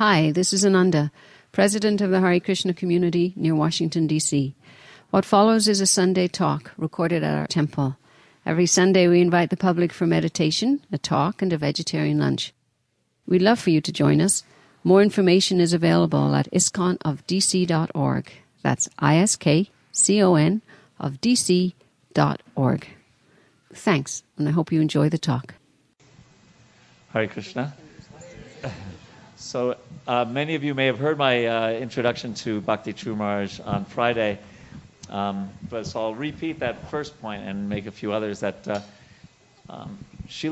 Hi, this is Ananda, President of the Hare Krishna community near Washington, D.C. What follows is a Sunday talk recorded at our temple. Every Sunday we invite the public for meditation, a talk, and a vegetarian lunch. We'd love for you to join us. More information is available at ISKCONOFDC.org. That's ISKCON of DC.org. Thanks, and I hope you enjoy the talk. Hare Krishna. So many of you may have heard my introduction to Bhakti Chumaraj on Friday, so I'll repeat that first point and make a few others. That Srila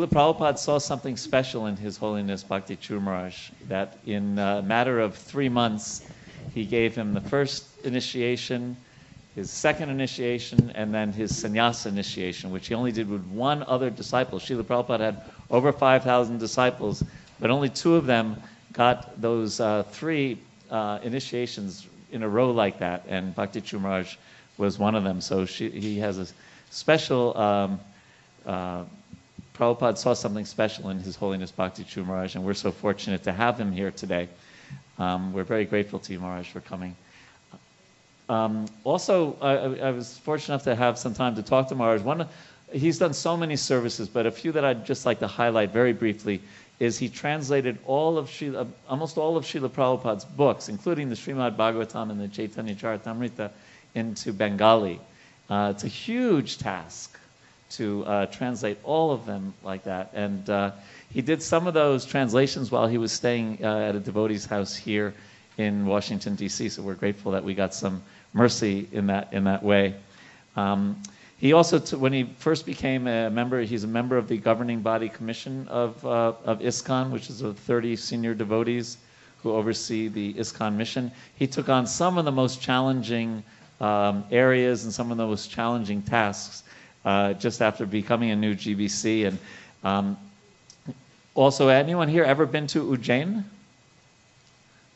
Prabhupada saw something special in His Holiness Bhakti Chumaraj, that in a matter of 3 months, he gave him the first initiation, his second initiation, and then his sannyasa initiation, which he only did with one other disciple. Srila Prabhupada had over 5,000 disciples, but only 2 of them got those 3 initiations in a row like that, and Bhakti Chumaraj was one of them. So he has a special, Prabhupada saw something special in His Holiness Bhakti Chumaraj, and we're so fortunate to have him here today. We're very grateful to you, Maharaj, for coming. Also, I was fortunate enough to have some time to talk to Maharaj. He's done so many services, but a few that I'd just like to highlight very briefly is he translated almost all of Srila Prabhupada's books, including the Srimad Bhagavatam and the Chaitanya Charitamrita, into Bengali. It's a huge task to translate all of them like that. And he did some of those translations while he was staying at a devotee's house here in Washington, D.C., so we're grateful that we got some mercy in that way. He also, when he first became a member, he's a member of the governing body commission of ISKCON, which is of 30 senior devotees who oversee the ISKCON mission. He took on some of the most challenging areas and some of the most challenging tasks just after becoming a new GBC. And also, anyone here ever been to Ujjain?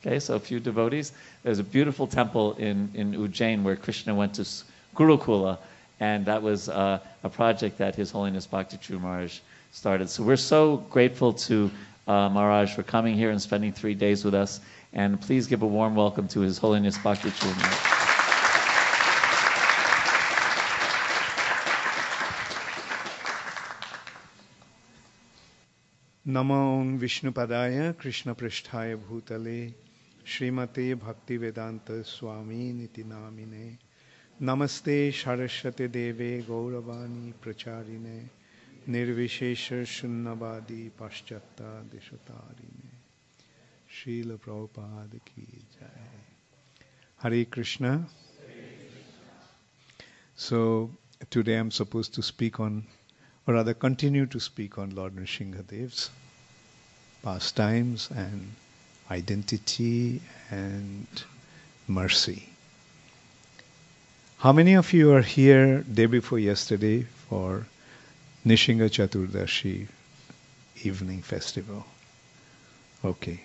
Okay, so a few devotees. There's a beautiful temple in Ujjain where Krishna went to Gurukula, and that was a project that His Holiness Bhakti Chumaraj started. So we're so grateful to Maharaj for coming here and spending 3 days with us. And please give a warm welcome to His Holiness Bhakti Chumaraj. Namo Vishnu Padaya Krishna Prishthaya Bhutale Srimate Bhakti Vedanta Swami Niti Namine Namaste Saraswati Deve Gauravani Pracharine Nirvishesha Shunnabadi Paschyatta Deshatarine. Srila Prabhupada Ki Jai. Hare Krishna. So today I'm supposed to speak on, or rather continue to speak on, Lord Nrisimha Dev's pastimes and identity and mercy. How many of you are here day before yesterday for Nrisimha Chaturdashi evening festival? Okay.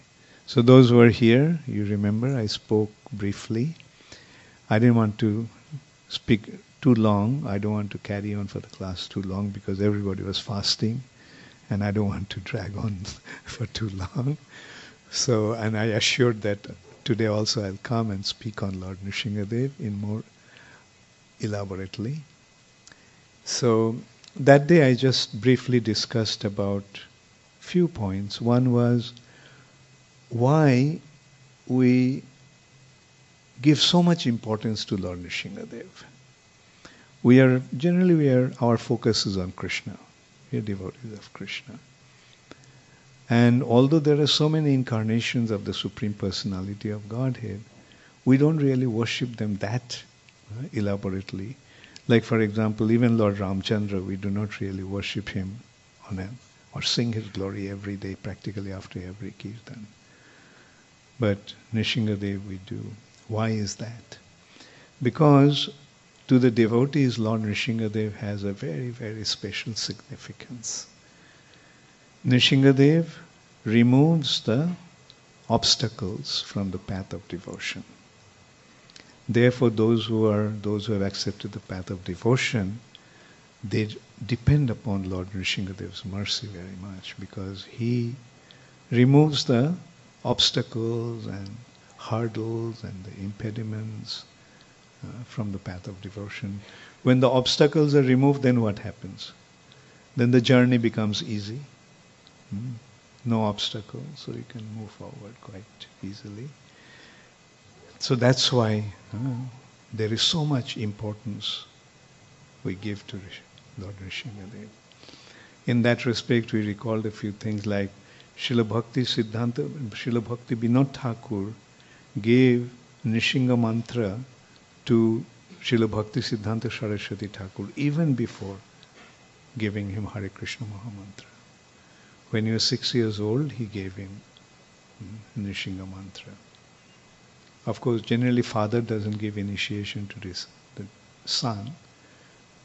So those who are here, you remember I spoke briefly. I didn't want to speak too long. I don't want to carry on for the class too long because everybody was fasting and I don't want to drag on for too long. So, and I assured that today also I'll come and speak on Lord Nrisimha Dev in more elaborately. So that day I just briefly discussed about few points. One was why we give so much importance to Lord Nrisimha Dev. Our focus is on Krishna. We are devotees of Krishna. And although there are so many incarnations of the Supreme Personality of Godhead, we don't really worship them that elaborately. Like for example, even Lord Ramchandra, we do not really worship him or sing his glory every day, practically after every kirtan. But Nrisimha Dev we do. Why is that? Because to the devotees, Lord Nrisimha Dev has a very, very special significance. Nrisimha Dev removes the obstacles from the path of devotion. Therefore, those who have accepted the path of devotion, they depend upon Lord Nrisimha Dev's mercy very much because he removes the obstacles and hurdles and the impediments from the path of devotion. When the obstacles are removed, then what happens? Then the journey becomes easy. No obstacles, so you can move forward quite easily. So that's why there is so much importance we give to Lord Nrisimhadev. In that respect, we recalled a few things like Srila Bhakti Siddhanta, Srila Bhakti Binod Thakur gave Nrisimha mantra to Srila Bhakti Siddhanta Saraswati Thakur even before giving him Hare Krishna Mahamantra. When he was 6 years old, he gave him Nrisimha mantra. Of course, generally father doesn't give initiation to the son,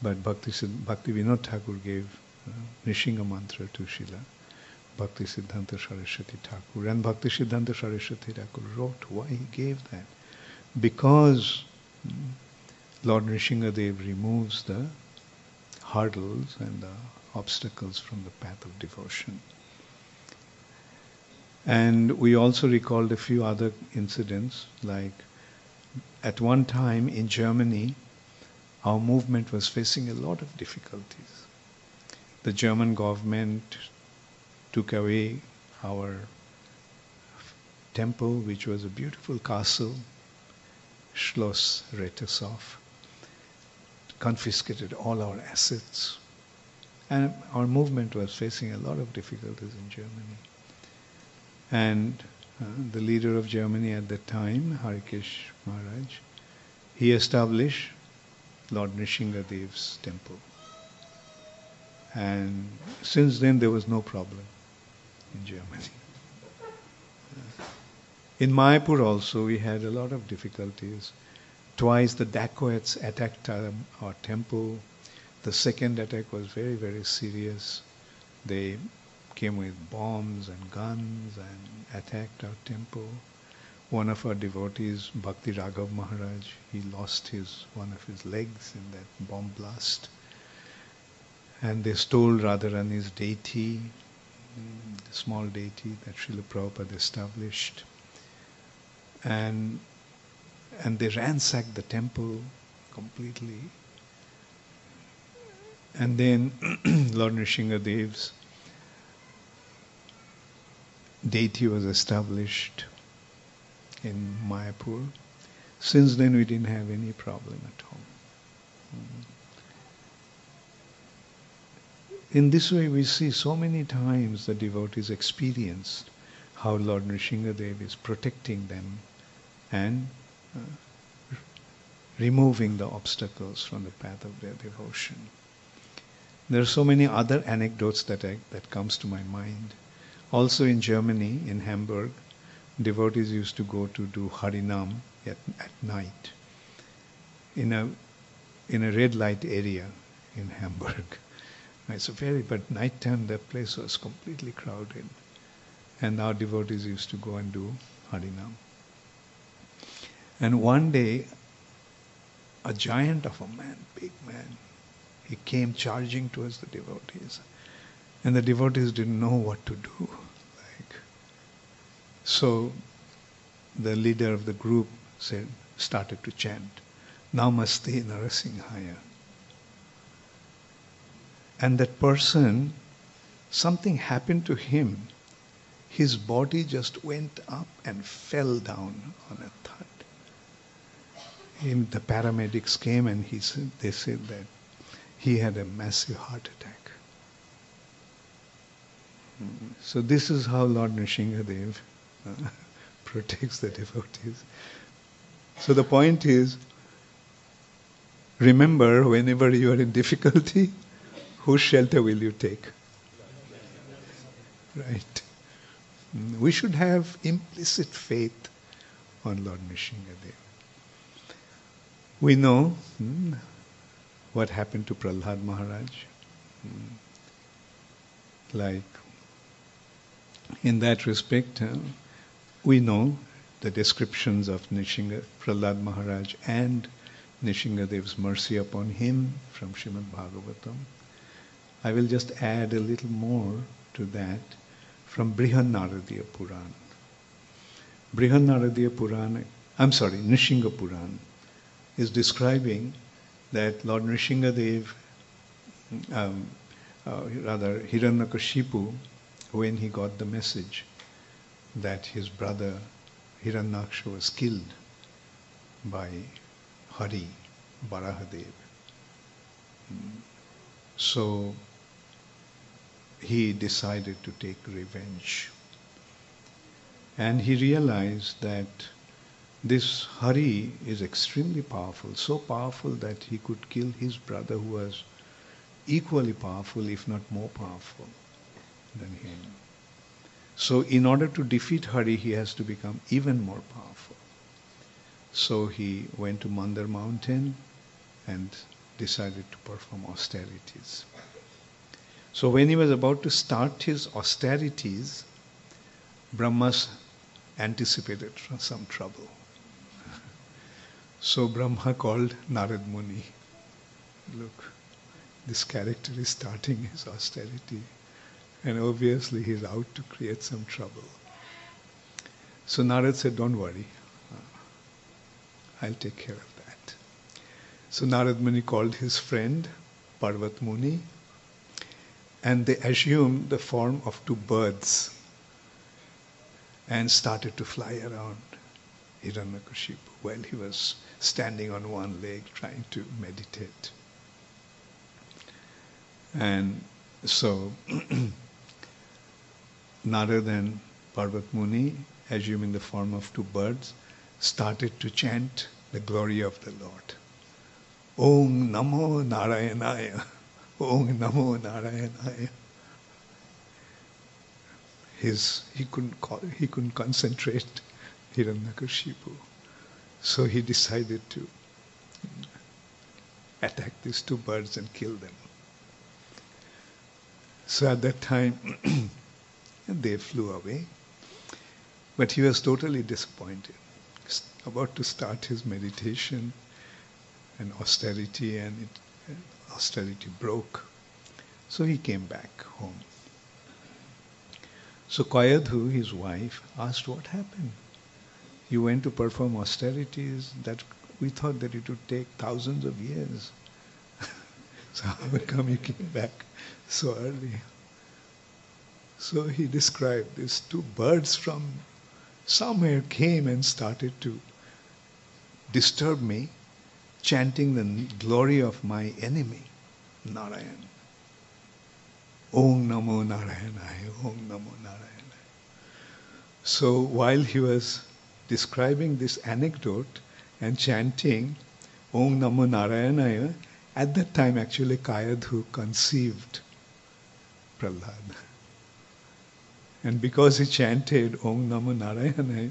but Bhakti Vinod Thakur gave Nrisimha mantra to Srila Bhakti Siddhanta Saraswati Thakur. And Bhakti Siddhanta Saraswati Thakur wrote why he gave that. Because Lord Nrisimhadev removes the hurdles and the obstacles from the path of devotion. And we also recalled a few other incidents, like at one time in Germany, our movement was facing a lot of difficulties. The German government took away our temple, which was a beautiful castle, Schloss Rettershof, confiscated all our assets, and our movement was facing a lot of difficulties in Germany. And the leader of Germany at that time, Hare Krishna Maharaj, he established Lord Nrisimhadev's temple. And since then there was no problem in Germany. In Mayapur also we had a lot of difficulties. Twice the dacoits attacked our temple. The second attack was very, very serious. They came with bombs and guns and attacked our temple. One of our devotees, Bhakti Raghav Maharaj, he lost one of his legs in that bomb blast. And they stole Radharani's deity, the small deity that Srila Prabhupada established. And they ransacked the temple completely. And then Lord Nrisimhadev's deity was established in Mayapur. Since then we didn't have any problem at all. In this way we see so many times the devotees experienced how Lord Nrisimhadev is protecting them and removing the obstacles from the path of their devotion. There are so many other anecdotes that comes to my mind. Also in Germany, in Hamburg, devotees used to go to do Harinam at night in a red light area in Hamburg. It's but nighttime that place was completely crowded, and our devotees used to go and do Harinam. And one day, a giant of a man, big man, he came charging towards the devotees. And the devotees didn't know what to do. So the leader of the group started to chant, Namaste Narasimhaya. And that person, something happened to him. His body just went up and fell down on a thud. The paramedics came and they said that he had a massive heart attack. So this is how Lord Nrisimhadev protects the devotees. So the point is, remember, whenever you are in difficulty, whose shelter will you take? Right. We should have implicit faith on Lord Nrisimhadev. We know what happened to Prahlad Maharaj. Like, in that respect, we know the descriptions of Prahlad Maharaj and Nrisimhadev's mercy upon him from Srimad Bhagavatam. I will just add a little more to that from Brihan Naradiya Puran. Brihannaradya Purana, Nrisimha Puran, is describing that Lord Nrisimhadev, rather Hiranyakashipu, when he got the message that his brother Hiranyaksha was killed by Hari, Varahadev. So he decided to take revenge. And he realized that this Hari is extremely powerful, so powerful that he could kill his brother who was equally powerful, if not more powerful than him. So in order to defeat Hari, he has to become even more powerful. So he went to Mandar Mountain and decided to perform austerities. So when he was about to start his austerities, Brahma anticipated some trouble. So Brahma called Narada Muni. Look, this character is starting his austerity, and obviously he's out to create some trouble. So Narada said, don't worry, I'll take care of that. So Narada Muni called his friend Parvat Muni, and they assumed the form of two birds and started to fly around Hiranyakashipu while he was standing on one leg trying to meditate. And so Narada and Parvat Muni, assuming the form of two birds, started to chant the glory of the Lord. Om Namo Narayanaya, Om Namo Narayanaya. He couldn't concentrate, Hiranyakashipu. So he decided to attack these two birds and kill them. So at that time, they flew away. But he was totally disappointed. About to start his meditation and austerity, and austerity broke. So he came back home. So Kayadhu, his wife, asked, what happened? You went to perform austerities that we thought that it would take thousands of years. So how come you came back so early? So he described these two birds from somewhere came and started to disturb me, chanting the glory of my enemy, Narayan. Om Namo Narayanaya, Om Namo Narayanaya. So while he was describing this anecdote and chanting Om Namo Narayanaya, at that time actually Kayadhu conceived Prahlad. And because he chanted Om Namo Narayanaya,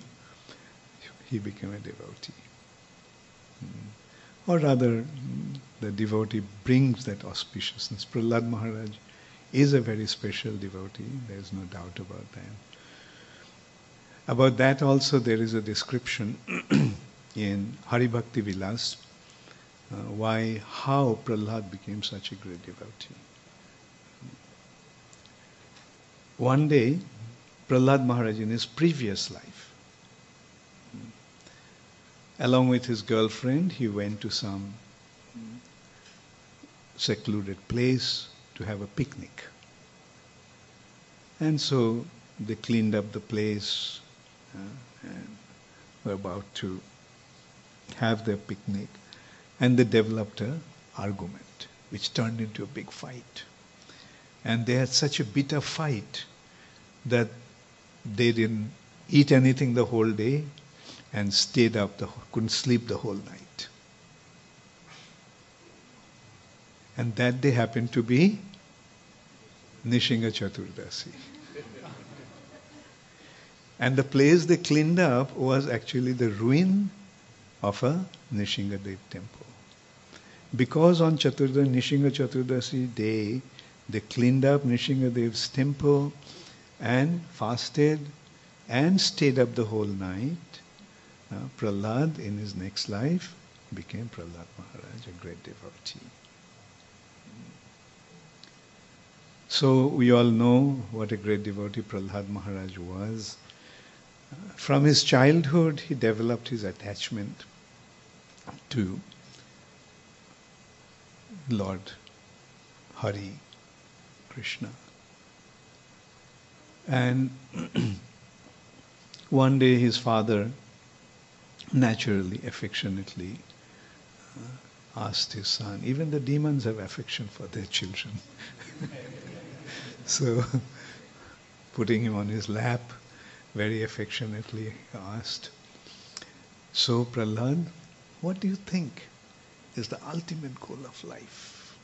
he became a devotee. Or rather, the devotee brings that auspiciousness. Prahlad Maharaj is a very special devotee, there is no doubt about that. About that also there is a description in Hari Bhakti Vilas, how Prahlad became such a great devotee. One day, Prahlad Maharaj in his previous life, along with his girlfriend, he went to some secluded place to have a picnic. And so they cleaned up the place and were about to have their picnic, and they developed an argument which turned into a big fight. And they had such a bitter fight that they didn't eat anything the whole day and stayed up, couldn't sleep the whole night. And that day happened to be Nrisimha Chaturdashi. And the place they cleaned up was actually the ruin of a Nrisimhadev temple. Because on Nrisimha Chaturdashi day, they cleaned up Nrisimhadev's temple and fasted and stayed up the whole night, Prahlad in his next life became Prahlad Maharaj, a great devotee. So we all know what a great devotee Prahlad Maharaj was. From his childhood, he developed his attachment to Lord Hari Krishna. And one day his father, naturally, affectionately, asked his son, even the demons have affection for their children. So, putting him on his lap, very affectionately asked, "So Prahlad, what do you think is the ultimate goal of life?"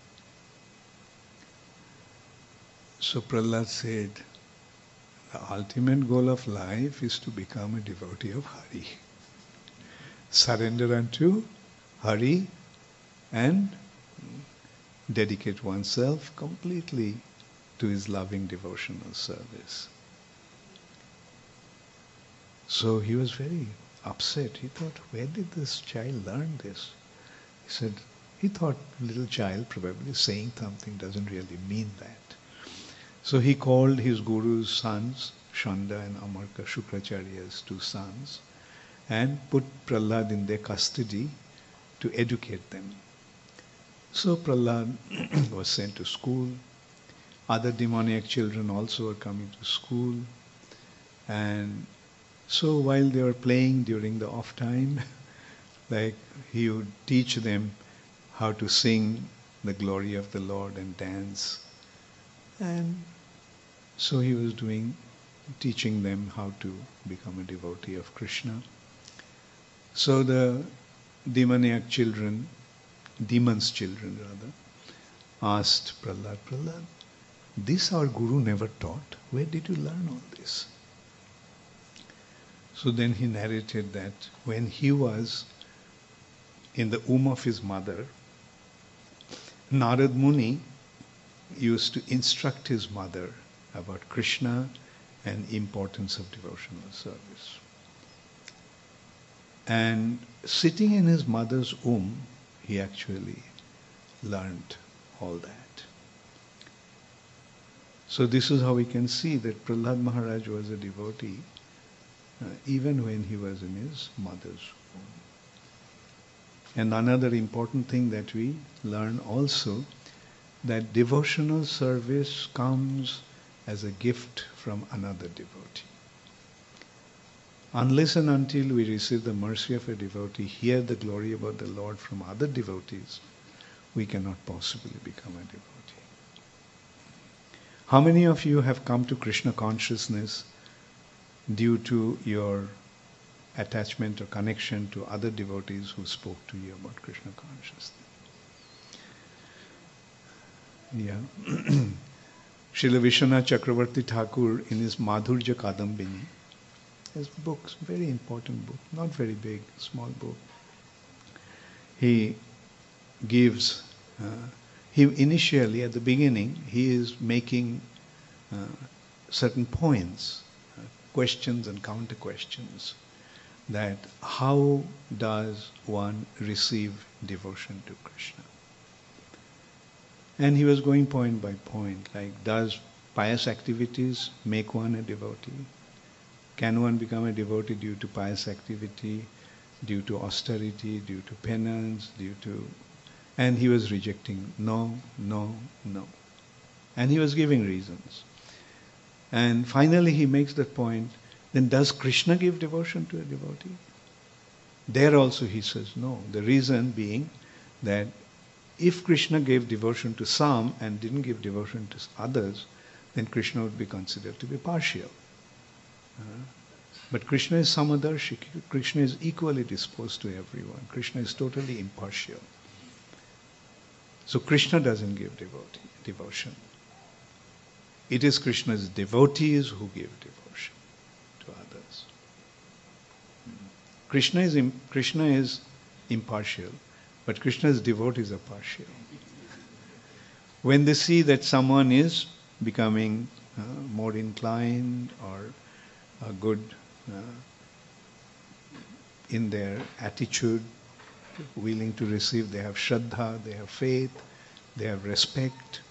So Prahlad said, "The ultimate goal of life is to become a devotee of Hari. Surrender unto Hari and dedicate oneself completely to his loving devotional service." So he was very upset. He thought, where did this child learn this? He said, he thought little child probably saying something doesn't really mean that. So he called his guru's sons, Shanda and Amarka, Shukracharya's two sons, and put Prahlad in their custody to educate them. So Prahlad was sent to school. Other demoniac children also were coming to school. And so while they were playing during the off time, like he would teach them how to sing the glory of the Lord and dance. And so he was teaching them how to become a devotee of Krishna. So the demoniac children, demons' children, asked Prahlad, "Prahlad, this our Guru never taught. Where did you learn all this?" So then he narrated that when he was in the womb of his mother, Narada Muni used to instruct his mother about Krishna and importance of devotional service. And sitting in his mother's womb, he actually learned all that. So this is how we can see that Prahlad Maharaj was a devotee even when he was in his mother's womb. And another important thing that we learn also, that devotional service comes as a gift from another devotee. Unless and until we receive the mercy of a devotee, hear the glory about the Lord from other devotees, we cannot possibly become a devotee. How many of you have come to Krishna consciousness due to your attachment or connection to other devotees who spoke to you about Krishna consciousness? Yeah. Srila Vishwanath Chakravarti Thakur, in his Madhurya Kadambini, his books, very important book, not very big, small book. He gives, he initially at the beginning, he is making certain points, questions and counter questions, that how does one receive devotion to Krishna? And he was going point by point, like, does pious activities make one a devotee? Can one become a devotee due to pious activity, due to austerity, due to penance, due to... And he was rejecting, no, no, no. And he was giving reasons. And finally he makes that point, then does Krishna give devotion to a devotee? There also he says no. The reason being that if Krishna gave devotion to some and didn't give devotion to others, then Krishna would be considered to be partial. But Krishna is samadarshi. Krishna is equally disposed to everyone. Krishna is totally impartial. So Krishna doesn't give devotion. It is Krishna's devotees who give devotion to others. Krishna is impartial, but Krishna's devotees are partial. When they see that someone is becoming more inclined or good in their attitude, willing to receive, they have shraddha, they have faith, they have respect,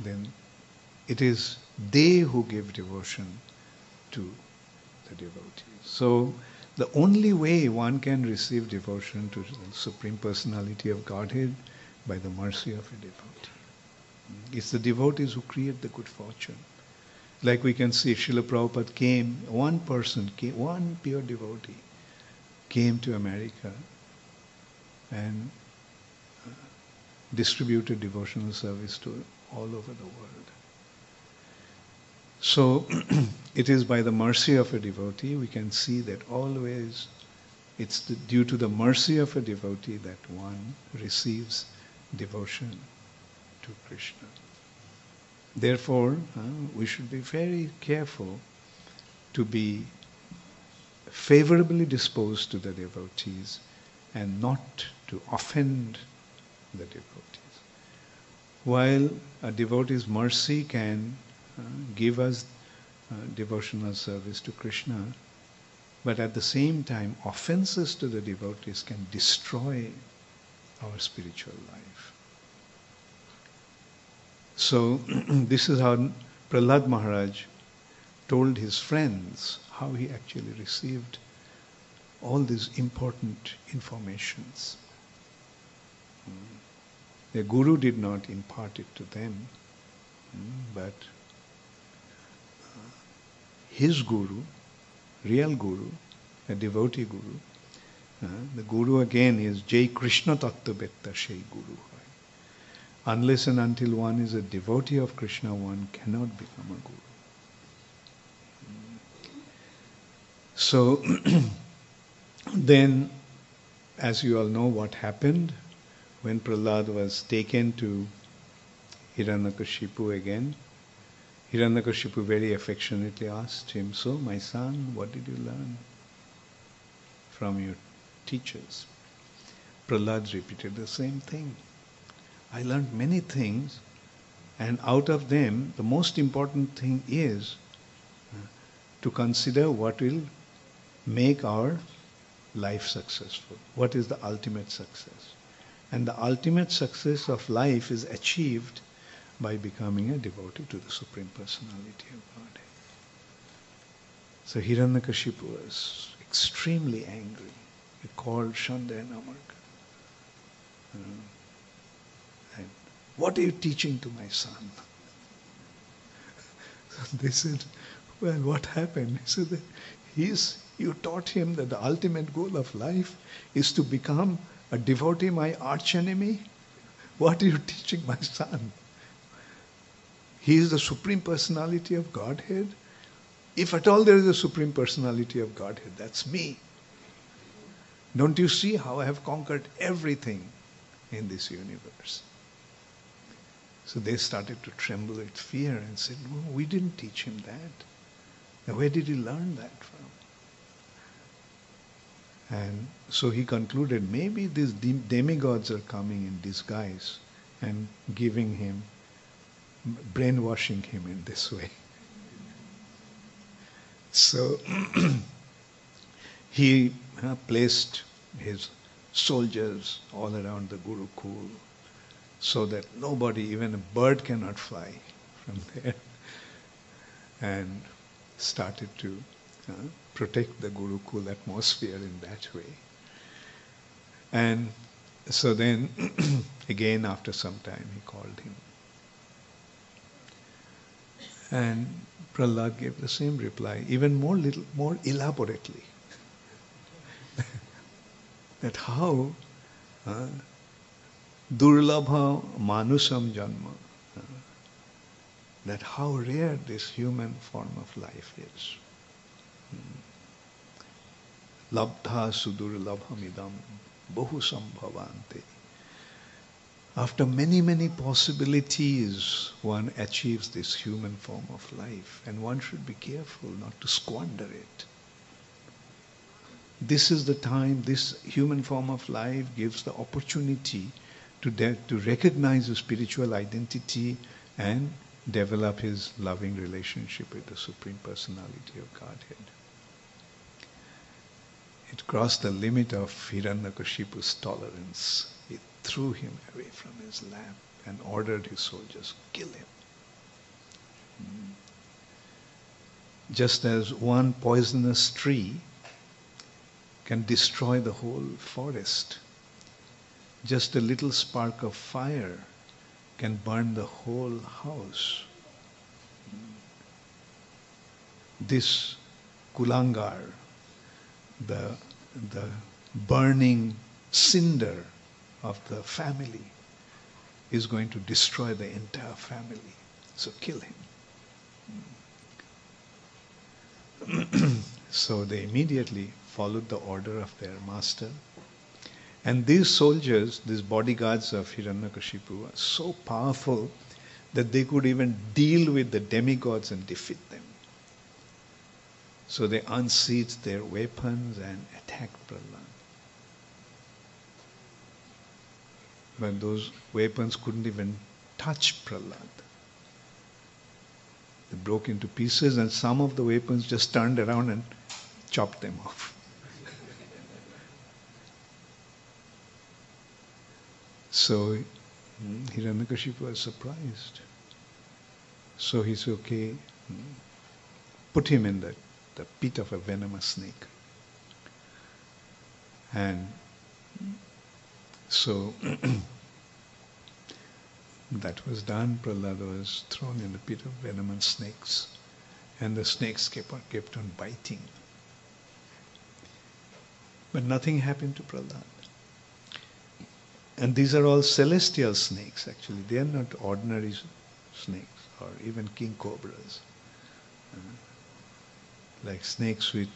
then it is they who give devotion to the devotees. So the only way one can receive devotion to the Supreme Personality of Godhead by the mercy of a devotee. It's the devotees who create the good fortune. Like we can see, Srila Prabhupada came, one person came, one pure devotee came to America and distributed devotional service to all over the world. So it is by the mercy of a devotee. We can see that always it's due to the mercy of a devotee that one receives devotion to Krishna. Therefore, we should be very careful to be favorably disposed to the devotees and not to offend the devotees. While a devotee's mercy can give us devotional service to Krishna, but at the same time offenses to the devotees can destroy our spiritual life. So this is how Prahlad Maharaj told his friends how he actually received all these important informations. The Guru did not impart it to them, but his Guru, real Guru, a devotee Guru, the Guru again is Jai Krishna Tattvavetta Shai Guru. Unless and until one is a devotee of Krishna, one cannot become a Guru. So, then, as you all know what happened, when Prahlad was taken to Hiranyakashipu again, Hiranyakashipu very affectionately asked him, "So, my son, what did you learn from your teachers?" Prahlad repeated the same thing. "I learned many things, and out of them, the most important thing is to consider what will make our life successful. What is the ultimate success? And the ultimate success of life is achieved by becoming a devotee to the Supreme Personality of Godhead." So Hiranyakashipu was extremely angry. He called Shanda and Amarka. And, "What are you teaching to my son?" So they said, "Well, what happened?" He said that you taught him that the ultimate goal of life is to become a devotee, my archenemy. What are you teaching my son? He is the Supreme Personality of Godhead. If at all there is a Supreme Personality of Godhead, that's me. Don't you see how I have conquered everything in this universe?" So they started to tremble with fear and said, "No, we didn't teach him that. Now, where did he learn that from?" And so he concluded, maybe these demigods are coming in disguise and giving him, brainwashing him in this way. So he placed his soldiers all around the Gurukul so that nobody, even a bird cannot fly from there, and started to protect the Gurukul atmosphere in that way. And so then again after some time he called him. And Prahlad gave the same reply, even more elaborately. That how Durlabha Manusam Janma, that how rare this human form of life is. Labdha Sudurlabhamidam Bohu Sambhavante. After many, many possibilities, one achieves this human form of life, and one should be careful not to squander it. This is the time, this human form of life gives the opportunity to recognize his spiritual identity and develop his loving relationship with the Supreme Personality of Godhead. It crossed the limit of Hiranyakashipu's tolerance. It threw him away from his lap and ordered his soldiers, "Kill him." just as one poisonous tree can destroy the whole forest, just a little spark of fire can burn the whole house. This kulangar, the burning cinder of the family, is going to destroy the entire family. So kill him. So they immediately followed the order of their master. And these soldiers, these bodyguards of Hiranyakashipu, are so powerful that they could even deal with the demigods and defeat them. So they unsheathed their weapons and attacked Prahlad. But those weapons couldn't even touch Prahlad. They broke into pieces, and some of the weapons just turned around and chopped them off. So Hiranyakashipu was surprised. So he said, okay, put him in the pit of a venomous snake. And so that was done. Prahlad was thrown in the pit of venomous snakes. And the snakes kept on biting. But nothing happened to Prahlad. And these are all celestial snakes, actually. They are not ordinary snakes or even king cobras. Like snakes with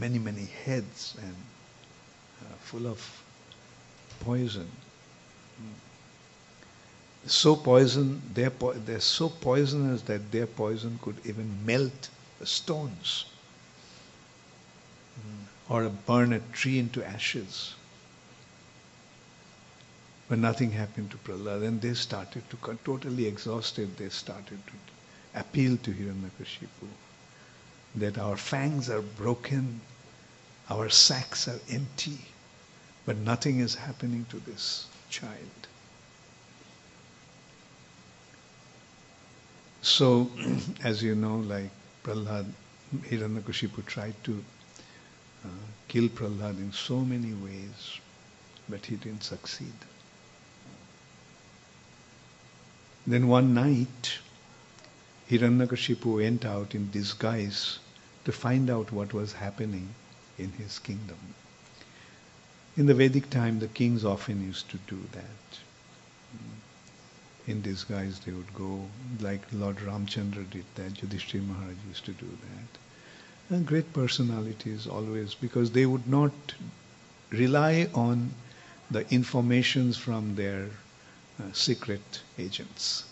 many, many heads and full of poison. They're so poisonous that their poison could even melt the stones or burn a tree into ashes. But nothing happened to Prahlad, and they started to, totally exhausted, they started to appeal to Hiranyakashipu that our fangs are broken, our sacks are empty, but nothing is happening to this child. So, as you know, like Prahlad, Hiranyakashipu tried to kill Prahlad in so many ways, but he didn't succeed. Then one night, Hiranyakashipu went out in disguise to find out what was happening in his kingdom. In the Vedic time, the kings often used to do that. In disguise, they would go, like Lord Ramchandra did that, Yudhishthira Maharaj used to do that. And great personalities always, because they would not rely on the informations from their secret agents.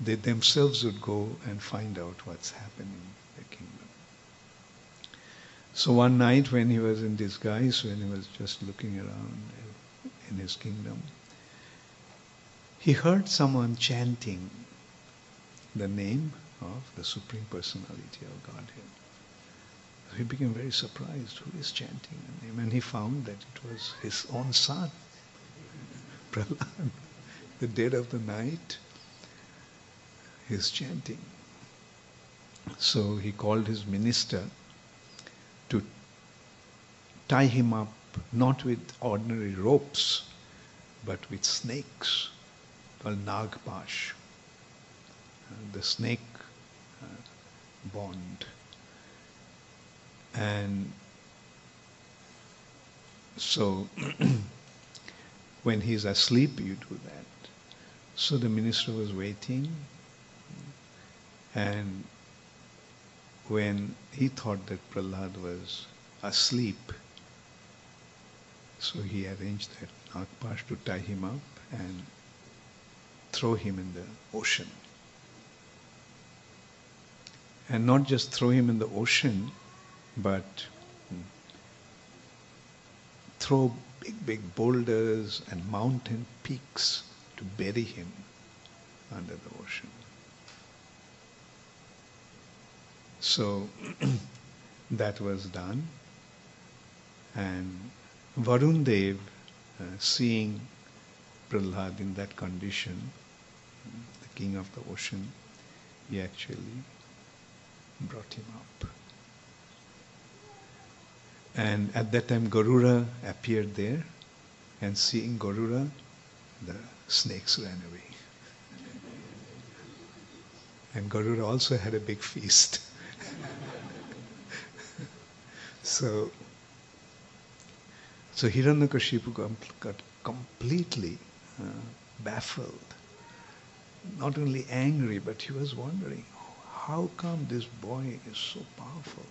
They themselves would go and find out what's happening in the kingdom. So one night when he was in disguise, when he was just looking around in his kingdom, he heard someone chanting the name of the Supreme Personality of Godhead. So he became very surprised, who is chanting the name? And he found that it was his own son, Prahlad. The dead of the night, he's chanting. So he called his minister to tie him up, not with ordinary ropes, but with snakes called nagpash, the snake bond. And so when he's asleep, you do that. So the minister was waiting, and when he thought that Prahlad was asleep, so he arranged that nagpash to tie him up and throw him in the ocean. And not just throw him in the ocean, but throw big, big boulders and mountain peaks to bury him under the ocean. So that was done. And Varun Dev, seeing Prahlad in that condition, the king of the ocean, he actually brought him up. And at that time Garuda appeared there, and seeing Garuda, the snakes ran away. And Garuda also had a big feast. So Hiranyakashipu got completely baffled. Not only angry, but he was wondering, how come this boy is so powerful?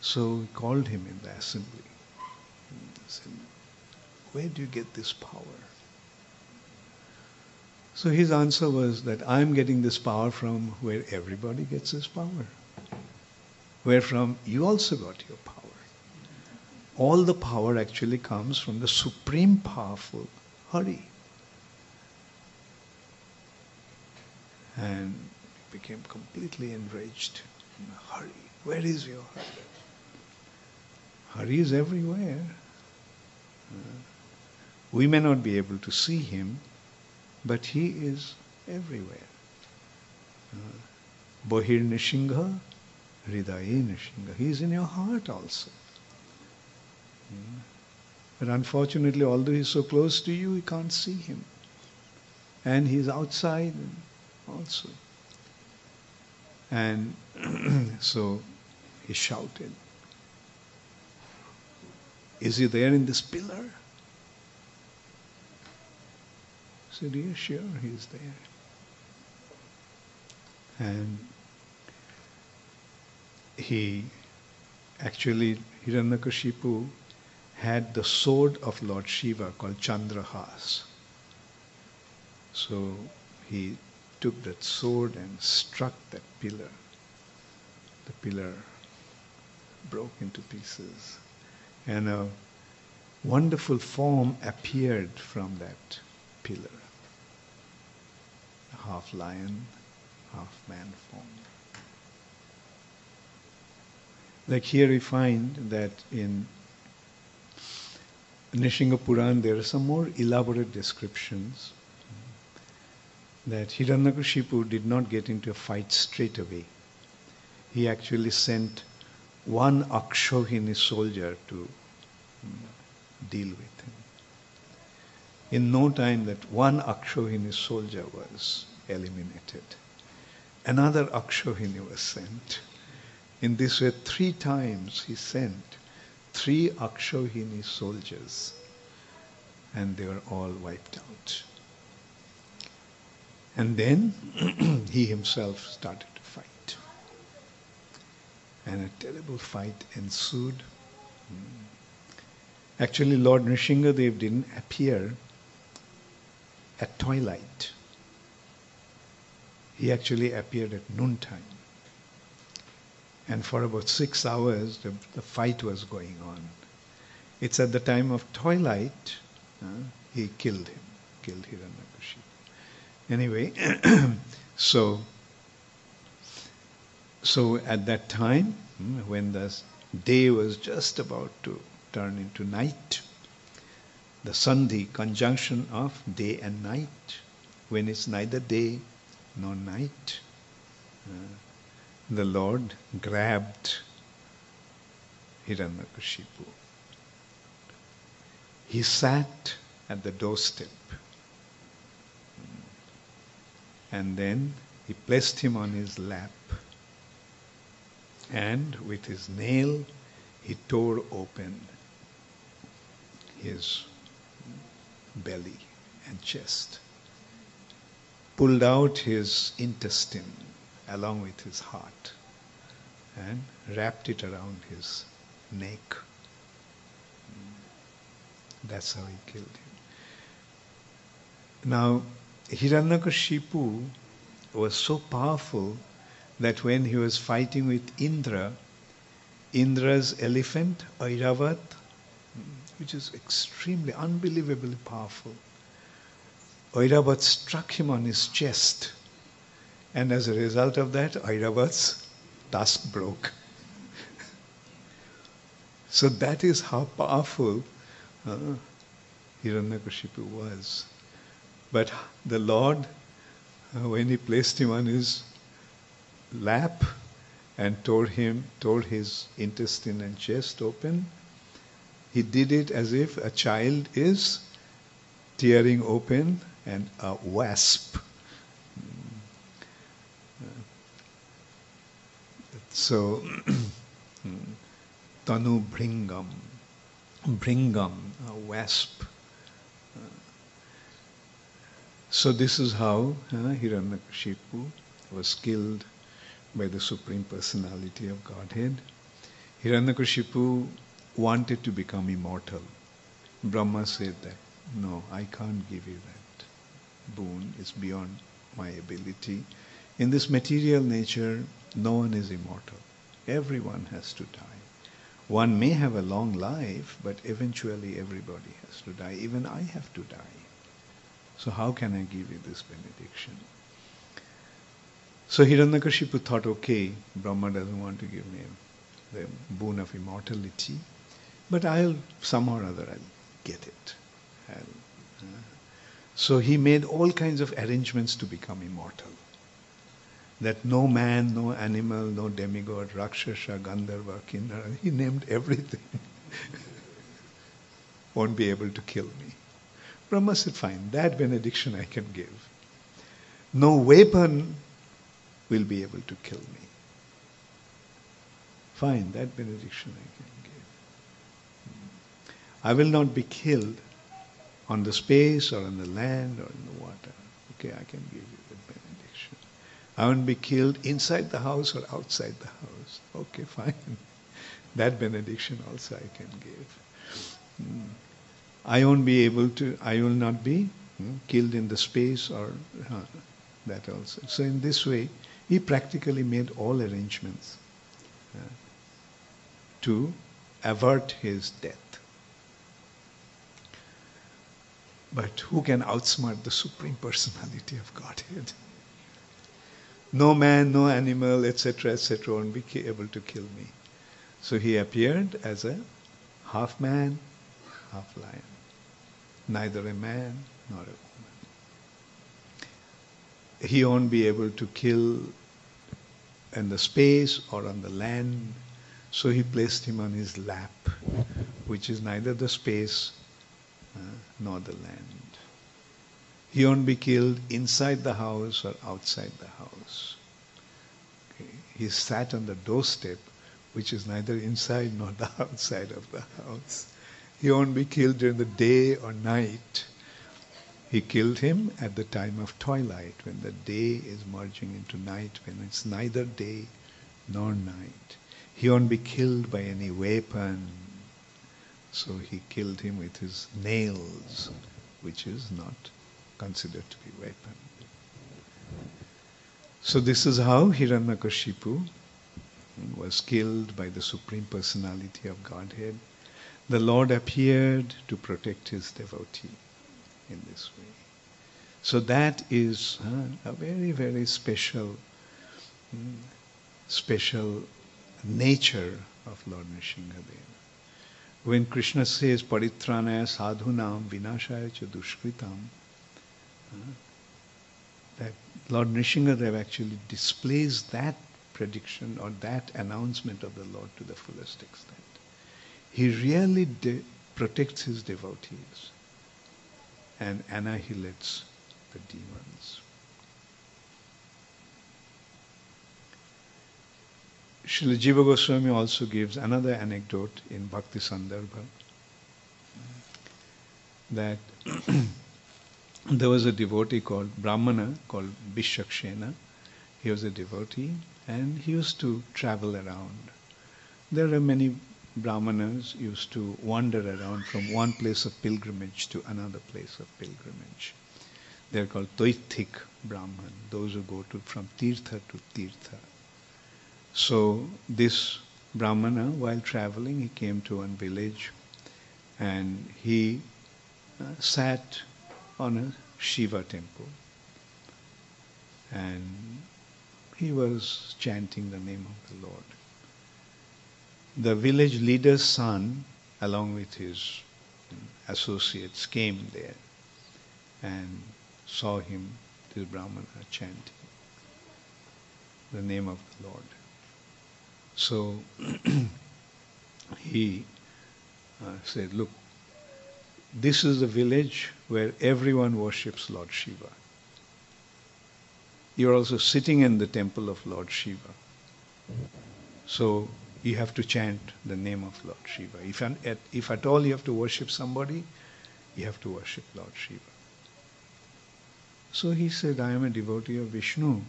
So he called him in the assembly. He said, where do you get this power? So his answer was that I'm getting this power from where everybody gets his power. Wherefrom you also got your power. All the power actually comes from the supreme powerful Hari. And he became completely enraged. Hari, where is your Hari? Hari is everywhere. We may not be able to see him, but he is everywhere. Bahir Nishingha, Hridaye Nishingha. He is in your heart also. But unfortunately, although he is so close to you, you can't see him. And he is outside also. And so he shouted, is he there in this pillar? I said, yes, sure, he is there. And Hiranyakashipu had the sword of Lord Shiva called Chandrahas. So he took that sword and struck that pillar. The pillar broke into pieces. And a wonderful form appeared from that pillar. A half lion, half man form. Like here we find that in Nrisimha Puran there are some more elaborate descriptions that Hiranyakashipu did not get into a fight straight away. He actually sent one Akshohini soldier to deal with him. In no time that one Akshohini soldier was eliminated. Another Akshohini was sent. In this way, 3 times he sent 3 Akshohini soldiers, and they were all wiped out. And then he himself started to fight. And a terrible fight ensued. Actually, Lord Nrisimhadev didn't appear at twilight. He actually appeared at noontime. And for about 6 hours, the fight was going on. It's at the time of twilight, he killed him, killed Hiranyakashipu. Anyway, so at that time, when the day was just about to turn into night, the sandhi, conjunction of day and night, when it's neither day nor night, the Lord grabbed Hiranyakashipu. He sat at the doorstep. And then he placed him on his lap, and with his nail he tore open his belly and chest, pulled out his intestine along with his heart, and wrapped it around his neck. That's how he killed him. Now, Hiranyakashipu was so powerful that when he was fighting with Indra, Indra's elephant, Airavata, which is extremely, unbelievably powerful, Airavata struck him on his chest. And as a result of that, Airavata's tusk broke. So that is how powerful Hiranyakashipu was. But the Lord, when he placed him on his lap and tore his intestine and chest open. He did it as if a child is tearing open and a wasp. So, tanu bhringam, a wasp. So this is how Hiranyakashipu was killed by the Supreme Personality of Godhead. Hiranyakashipu wanted to become immortal. Brahma said that, no, I can't give you that boon. It's beyond my ability. In this material nature, no one is immortal. Everyone has to die. One may have a long life, but eventually everybody has to die. Even I have to die. So how can I give you this benediction? So Hiranyakashipu thought, okay, Brahma doesn't want to give me the boon of immortality, but I'll, somehow or other, I'll get it. So he made all kinds of arrangements to become immortal. That no man, no animal, no demigod, Rakshasa, Gandharva, Kinnara, he named everything. Won't be able to kill me. Brahma said, fine, that benediction I can give. No weapon will be able to kill me. Fine, that benediction I can give. I will not be killed on the space or on the land or in the water. Okay, I can give you that benediction. I won't be killed inside the house or outside the house. Okay, fine. That benediction also I can give. I won't be able to, I will not be killed in the space or that also. So in this way, he practically made all arrangements to avert his death. But who can outsmart the Supreme Personality of Godhead? No man, no animal, etc., won't be able to kill me. So he appeared as a half man, half lion. Neither a man nor a woman. He won't be able to kill in the space or on the land. So he placed him on his lap, which is neither the space nor the land. He won't be killed inside the house or outside the house. Okay. He sat on the doorstep, which is neither inside nor the outside of the house. He won't be killed during the day or night. He killed him at the time of twilight, when the day is merging into night, when it's neither day nor night. He won't be killed by any weapon. So he killed him with his nails, which is not considered to be a weapon. So this is how Hiranyakashipu was killed by the Supreme Personality of Godhead. The Lord appeared to protect his devotee in this way. So that is a very, very special, special nature of Lord Nrisimhadeva. When Krishna says, paritranaya sadhunam vinashaya cha dushkritam, that Lord Nrisimhadeva actually displays that prediction or that announcement of the Lord to the fullest extent. He really protects his devotees and annihilates the demons. Srila Jiva Goswami also gives another anecdote in Bhakti Sandarbha, that there was a devotee called Brahmana, called Bishakshena. He was a devotee and he used to travel around. There are many Brahmanas used to wander around from one place of pilgrimage to another place of pilgrimage. They are called Toithik Brahman, those who go to from Tirtha to Tirtha. So this Brahmana, while traveling, he came to one village and he sat on a Shiva temple and he was chanting the name of the Lord. The village leader's son, along with his associates, came there and saw him, this Brahmana, chanting. the name of the Lord. So he said, look, this is the village where everyone worships Lord Shiva. You're also sitting in the temple of Lord Shiva. So you have to chant the name of Lord Shiva. If at all you have to worship somebody, you have to worship Lord Shiva. So he said, I am a devotee of Vishnu.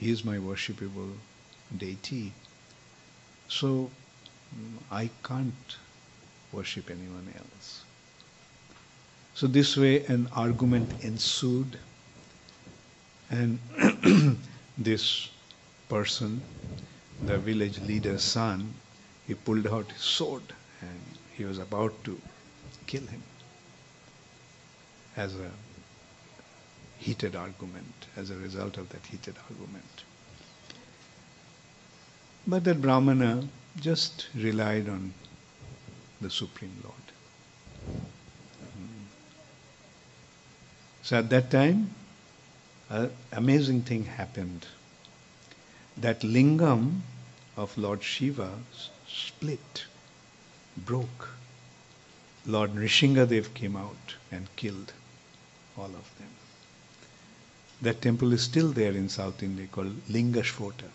He is my worshipable deity. So I can't worship anyone else. So this way an argument ensued, and this person, the village leader's son, he pulled out his sword and he was about to kill him as a heated argument, as a result of that heated argument. But that Brahmana just relied on the Supreme Lord. So at that time, an amazing thing happened. That lingam of Lord Shiva split, broke. Lord Nrisimhadev came out and killed all of them. That temple is still there in South India called Lingashvota.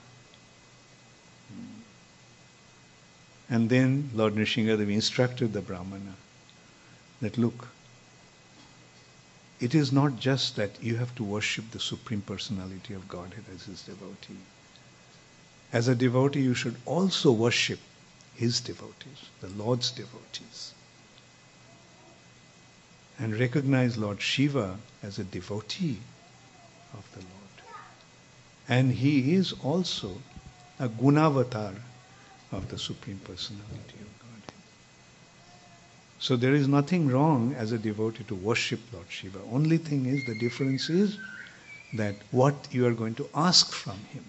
And then Lord Nrisimhadev instructed the Brahmana that, look, it is not just that you have to worship the Supreme Personality of Godhead as His devotee. As a devotee, you should also worship His devotees, the Lord's devotees. And recognize Lord Shiva as a devotee of the Lord. And He is also a gunavatar of the Supreme Personality of Godhead. So there is nothing wrong as a devotee to worship Lord Shiva. Only thing is, the difference is that what you are going to ask from Him.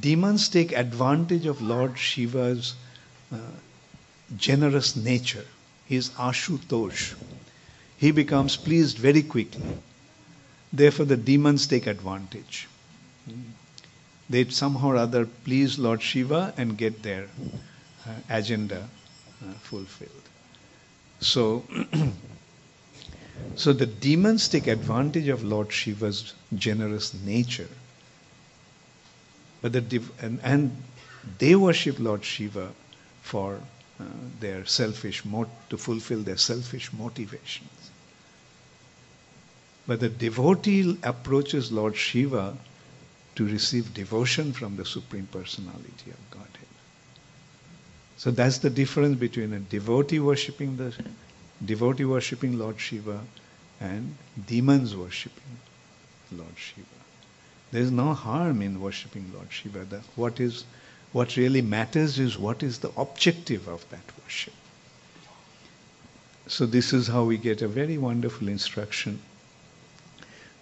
Demons take advantage of Lord Shiva's generous nature. He is Ashutosh. He becomes pleased very quickly. Therefore the demons take advantage. They somehow or other please Lord Shiva and get their agenda fulfilled. So the demons take advantage of Lord Shiva's generous nature. But and they worship Lord Shiva for their selfish to fulfill their selfish motivations. But the devotee approaches Lord Shiva to receive devotion from the Supreme Personality of Godhead. So that's the difference between a devotee worshipping Lord Shiva and demons worshipping Lord Shiva. There is no harm in worshipping Lord Shiva. What really matters is what is the objective of that worship. So this is how we get a very wonderful instruction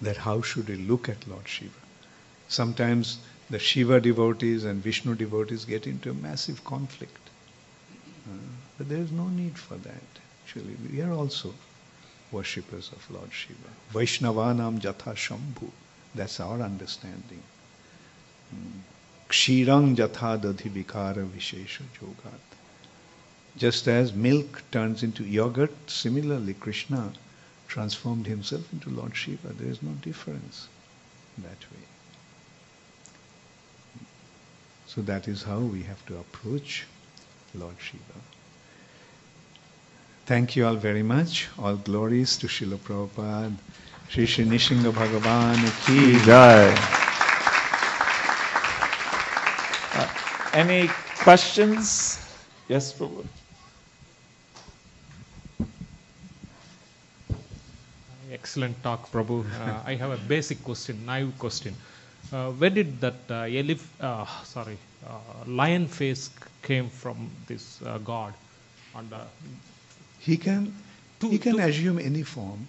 that how should we look at Lord Shiva. Sometimes the Shiva devotees and Vishnu devotees get into a massive conflict. But there is no need for that. Actually, we are also worshippers of Lord Shiva. Vaishnavanam Jatha Shambhu. That's our understanding. Kshirang jatha dadhi vikara vishesha yogat. Just as milk turns into yogurt, similarly Krishna transformed himself into Lord Shiva. There is no difference that way. So that is how we have to approach Lord Shiva. Thank you all very much. All glories to Srila Prabhupada. Shri Shri Nrisimha Bhagavan Ki Jai. Any questions? Yes, Prabhu. Excellent talk, Prabhu. I have a basic question, naive question. Where did that lion face came from? This god on the he can assume any form.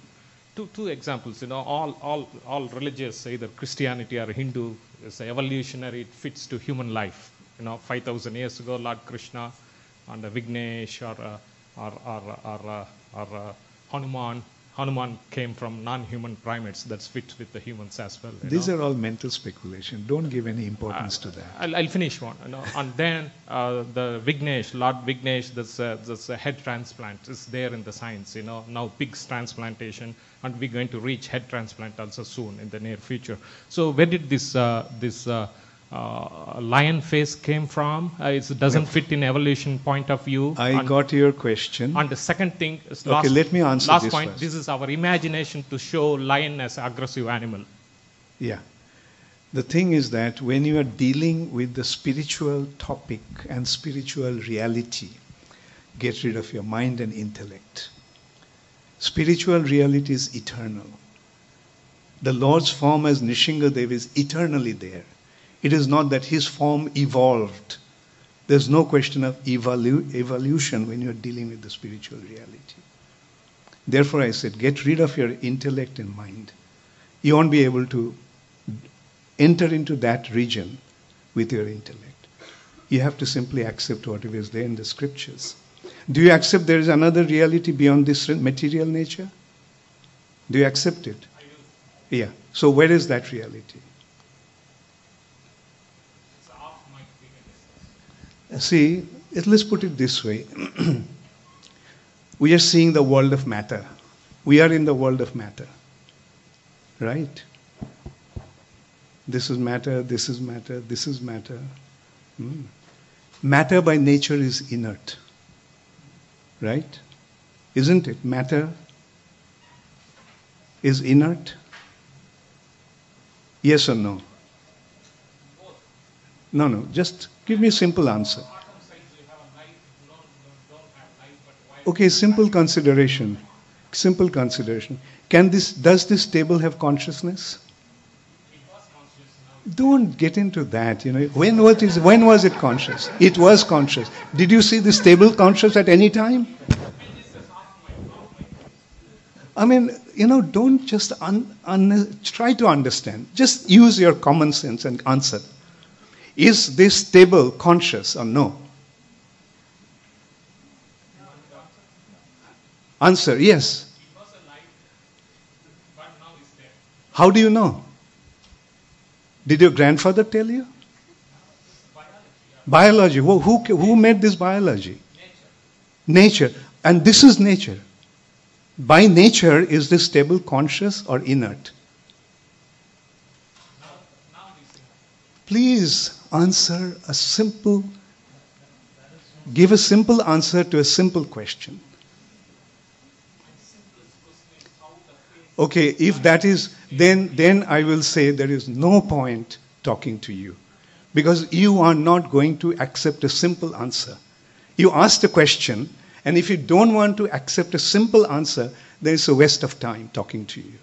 Two examples, all religions, either Christianity or Hindu, is evolutionary, it fits to human life. 5,000 years ago, Lord Krishna and Vignesh or Hanuman Hanuman came from non-human primates, that's fit with the humans as well. These are all mental speculation. Don't give any importance to that. I'll finish one. You know, and then the Vignesh, Lord Vignesh, that's a head transplant is there in the science. You know, now pigs transplantation, and we're going to reach head transplant also soon in the near future. So where did this lion face came from? It doesn't fit in evolution point of view. I got your question. And the second thing is last, okay, let me answer last this point. First. This is our imagination to show lion as an aggressive animal. Yeah. The thing is that when you are dealing with the spiritual topic and spiritual reality, get rid of your mind and intellect. Spiritual reality is eternal. The Lord's form as Nishingadev is eternally there. It is not that his form evolved. There's no question of evolution when you're dealing with the spiritual reality. Therefore, I said, get rid of your intellect and mind. You won't be able to enter into that region with your intellect. You have to simply accept whatever is there in the scriptures. Do you accept there is another reality beyond this material nature? Do you accept it? I do. Yeah. So where is that reality? See, let's put it this way. We are seeing the world of matter. We are in the world of matter. Right? This is matter, this is matter, this is matter. Matter by nature is inert. Right? Isn't it? Matter is inert? Yes or no? No, no, just give me a simple answer. Okay, simple consideration. Simple consideration. Does this table have consciousness? Don't get into that. You know, when was it conscious? It was conscious. Did you see this table conscious at any time? I mean, you know, don't just try to understand. Just use your common sense and answer. Is this table conscious or no? Answer, yes. It was alive, but now it's dead. How do you know? Did your grandfather tell you? Biology. Who made this biology? Nature. And this is nature. By nature, is this table conscious or inert? Please answer a simple, give a simple answer to a simple question. Okay, if that is, then I will say there is no point talking to you, because you are not going to accept a simple answer. You asked a question, and if you don't want to accept a simple answer, there is a waste of time talking to you.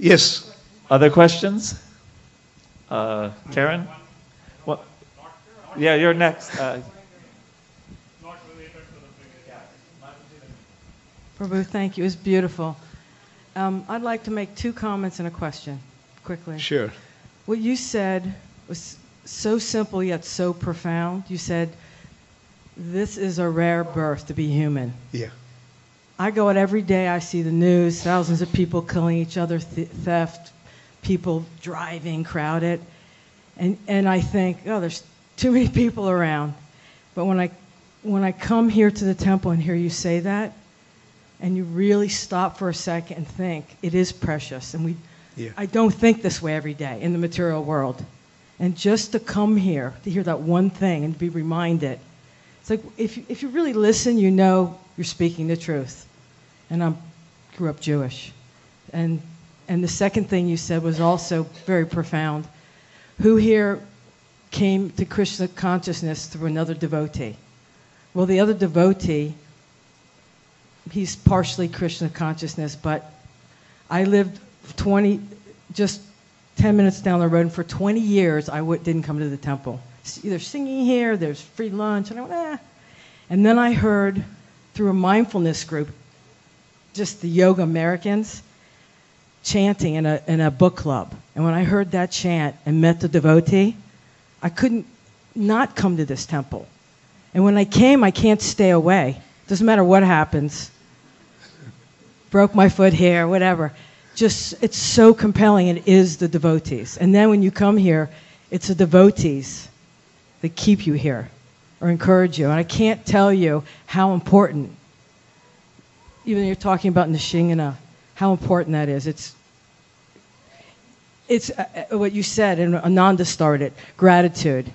Yes. Other questions? Karen? What? Yeah, you're next. Prabhu, thank you. It was beautiful. I'd like to make two comments and a question quickly. Sure. What you said was so simple yet so profound. You said, this is a rare birth to be human. Yeah. I go out every day, I see the news, thousands of people killing each other, theft, people driving crowded, and I think, oh, there's too many people around. But when I come here to the temple and hear you say that, and you really stop for a second and think, it is precious, and I don't think this way every day in the material world. And just to come here to hear that one thing and be reminded, it's like if you really listen, you know you're speaking the truth. And I grew up Jewish, and the second thing you said was also very profound. Who here came to Krishna consciousness through another devotee? Well, the other devotee, he's partially Krishna consciousness, but I lived just 10 minutes down the road, and for 20 years I didn't come to the temple. Either singing here, there's free lunch, and I went, ah. And then I heard through a mindfulness group, just the Yoga Americans, chanting in a book club. And when I heard that chant and met the devotee, I couldn't not come to this temple. And when I came, I can't stay away. Doesn't matter what happens. Broke my foot here, whatever. Just, it's so compelling. It is the devotees. And then when you come here, it's the devotees that keep you here or encourage you. And I can't tell you how important, even you're talking about Nrisimha, how important that is. It's what you said, and Ananda started, gratitude.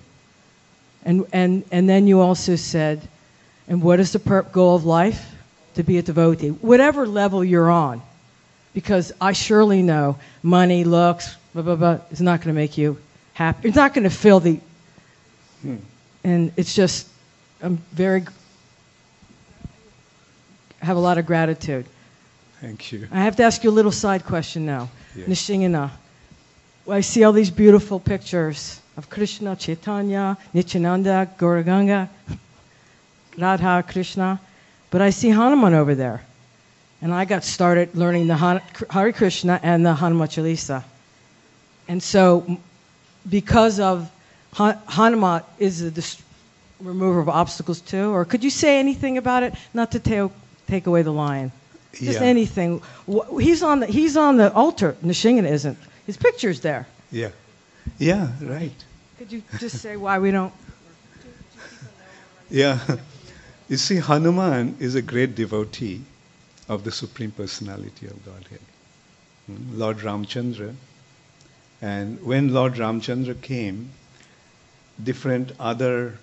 And then you also said, and what is the goal of life? To be a devotee, whatever level you're on. Because I surely know money, looks, blah, blah, blah, is not going to make you happy. It's not going to fill the... And it's just, I have a lot of gratitude. Thank you. I have to ask you a little side question now. Yes. Nrisimha. I see all these beautiful pictures of Krishna, Chaitanya, Nityananda, Gauranga, Radha, Krishna. But I see Hanuman over there. And I got started learning the Hare Krishna and the Hanuman Chalisa. And so, because of Hanuman is the remover of obstacles too, or could you say anything about it? Not to take away the lion. Just anything. He's on the altar. Nrisimha isn't. His picture's there. Yeah. Yeah, right. Could you just say why we don't? Yeah. You see, Hanuman is a great devotee of the Supreme Personality of Godhead, Lord Ramchandra. And when Lord Ramchandra came, different other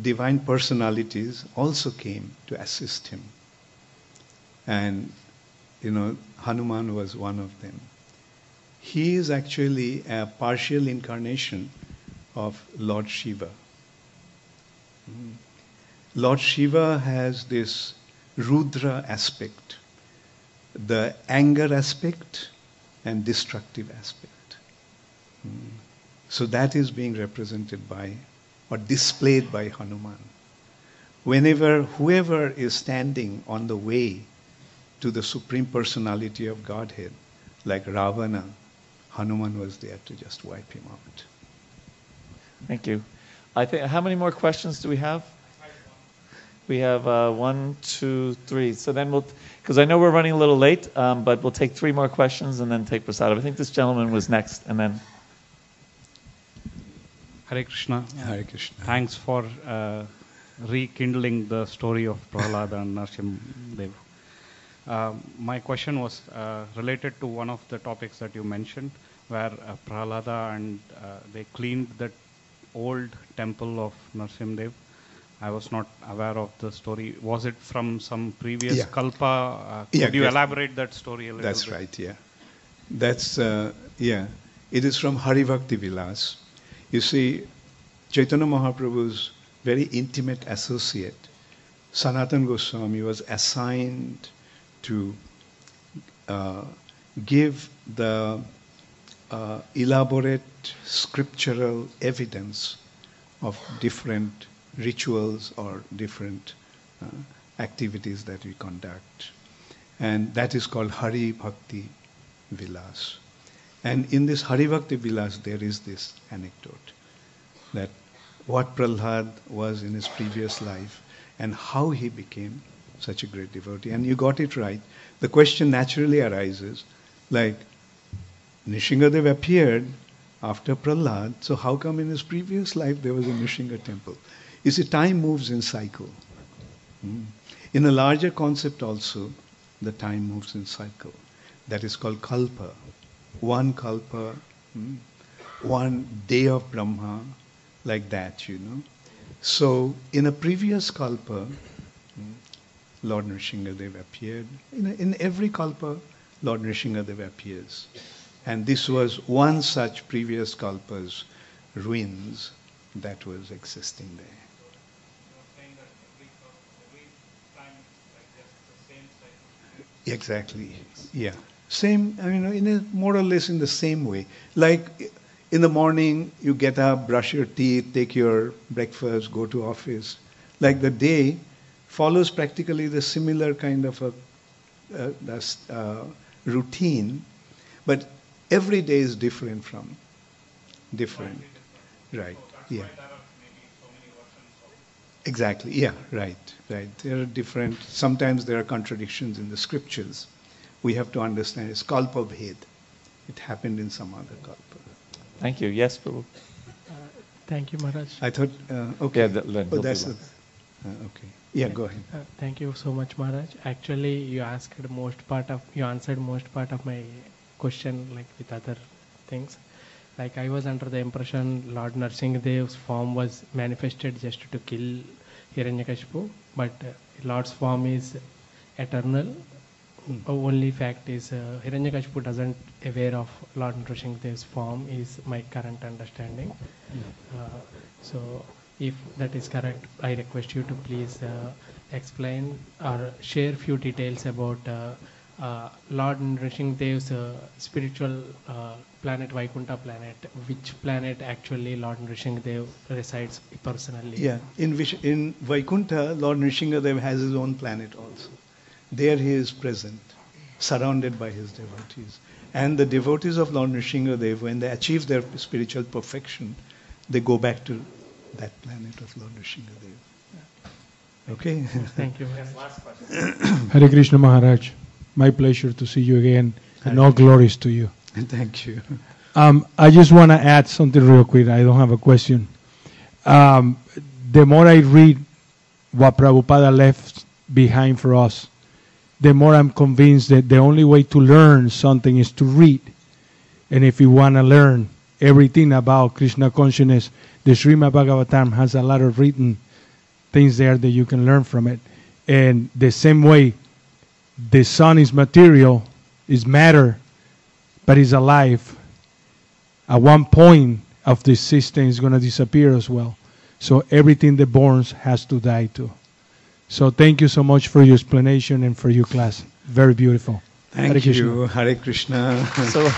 divine personalities also came to assist him. And, you know, Hanuman was one of them. He is actually a partial incarnation of Lord Shiva. Lord Shiva has this Rudra aspect, the anger aspect and destructive aspect. So that is being represented by or displayed by Hanuman. Whoever is standing on the way to the Supreme Personality of Godhead, like Ravana, Hanuman was there to just wipe him out. Thank you. How many more questions do we have? We have 1, 2, 3. So then because I know we're running a little late, but we'll take 3 more questions and then take prasadam. I think this gentleman was next, and then. Hare Krishna. Hare Krishna. Thanks for rekindling the story of Prahlad and Nrisimha Dev. My question was related to one of the topics that you mentioned, where Prahlada and they cleaned that old temple of Nrisimha Dev. I was not aware of the story. Was it from some previous Kalpa? Could you elaborate that story a little bit? That's right, yeah. It is from Hari Bhakti Vilas. You see, Chaitanya Mahaprabhu's very intimate associate, Sanatana Goswami, was assigned to give the elaborate scriptural evidence of different rituals or different activities that we conduct. And that is called Hari Bhakti Vilas. And in this Hari Bhakti Vilas, there is this anecdote that what Prahlad was in his previous life and how he became such a great devotee. And you got it right. The question naturally arises, like, Nrisimha Dev appeared after Prahlad, so how come in his previous life there was a Nrisimha temple? You see, time moves in cycle. In a larger concept also, the time moves in cycle. That is called Kalpa. One Kalpa, one day of Brahma, like that, you know. So, in a previous Kalpa, Lord Nrisimha Dev appeared. In every Kalpa, Lord Nrisimha Dev appears. And this was one such previous Kalpa's ruins that was existing there. Exactly. Yeah. Same, I mean, more or less in the same way. Like in the morning, you get up, brush your teeth, take your breakfast, go to office. Like the day follows practically the similar kind of a routine, but every day is different from different. Right. Yeah. Exactly, yeah, right. There are different, sometimes there are contradictions in the scriptures. We have to understand it's Kalpa Bhed. It happened in some other Kalpa. Thank you. Yes, Prabhu. Thank you, Maharaj. I thought, okay. Yeah, okay. Yeah, go ahead. Thank you so much, Maharaj. Actually, you asked most part of, you answered most part of my question, like with other things. Like I was under the impression Lord Narsingadev's form was manifested just to kill Hiranyakashipu, but Lord's form is eternal. Only fact is Hiranyakashipu doesn't aware of Lord Narsingadev's form is my current understanding. So if that is correct, I request you to please explain or share few details about Lord Narsingadev's spiritual planet, Vaikuntha planet, which planet actually Lord Nrisimhadev resides personally? Yeah, in Vaikuntha, Lord Nrisimhadev has his own planet also. There he is present, surrounded by his devotees. And the devotees of Lord Nrisimhadev, when they achieve their spiritual perfection, they go back to that planet of Lord Nrisimhadev. Okay? Thank you. Last question. Hare Krishna Maharaj, my pleasure to see you again. And all glories to you. Thank you. I just want to add something real quick. I don't have a question. The more I read what Prabhupada left behind for us, the more I'm convinced that the only way to learn something is to read. And if you want to learn everything about Krishna consciousness, the Srimad Bhagavatam has a lot of written things there that you can learn from it. And the same way, the sun is material, is matter, but it's alive. At one point of this system is going to disappear as well. So everything that burns has to die too. So thank you so much for your explanation and for your class. Very beautiful. Thank you. Hare Krishna. So,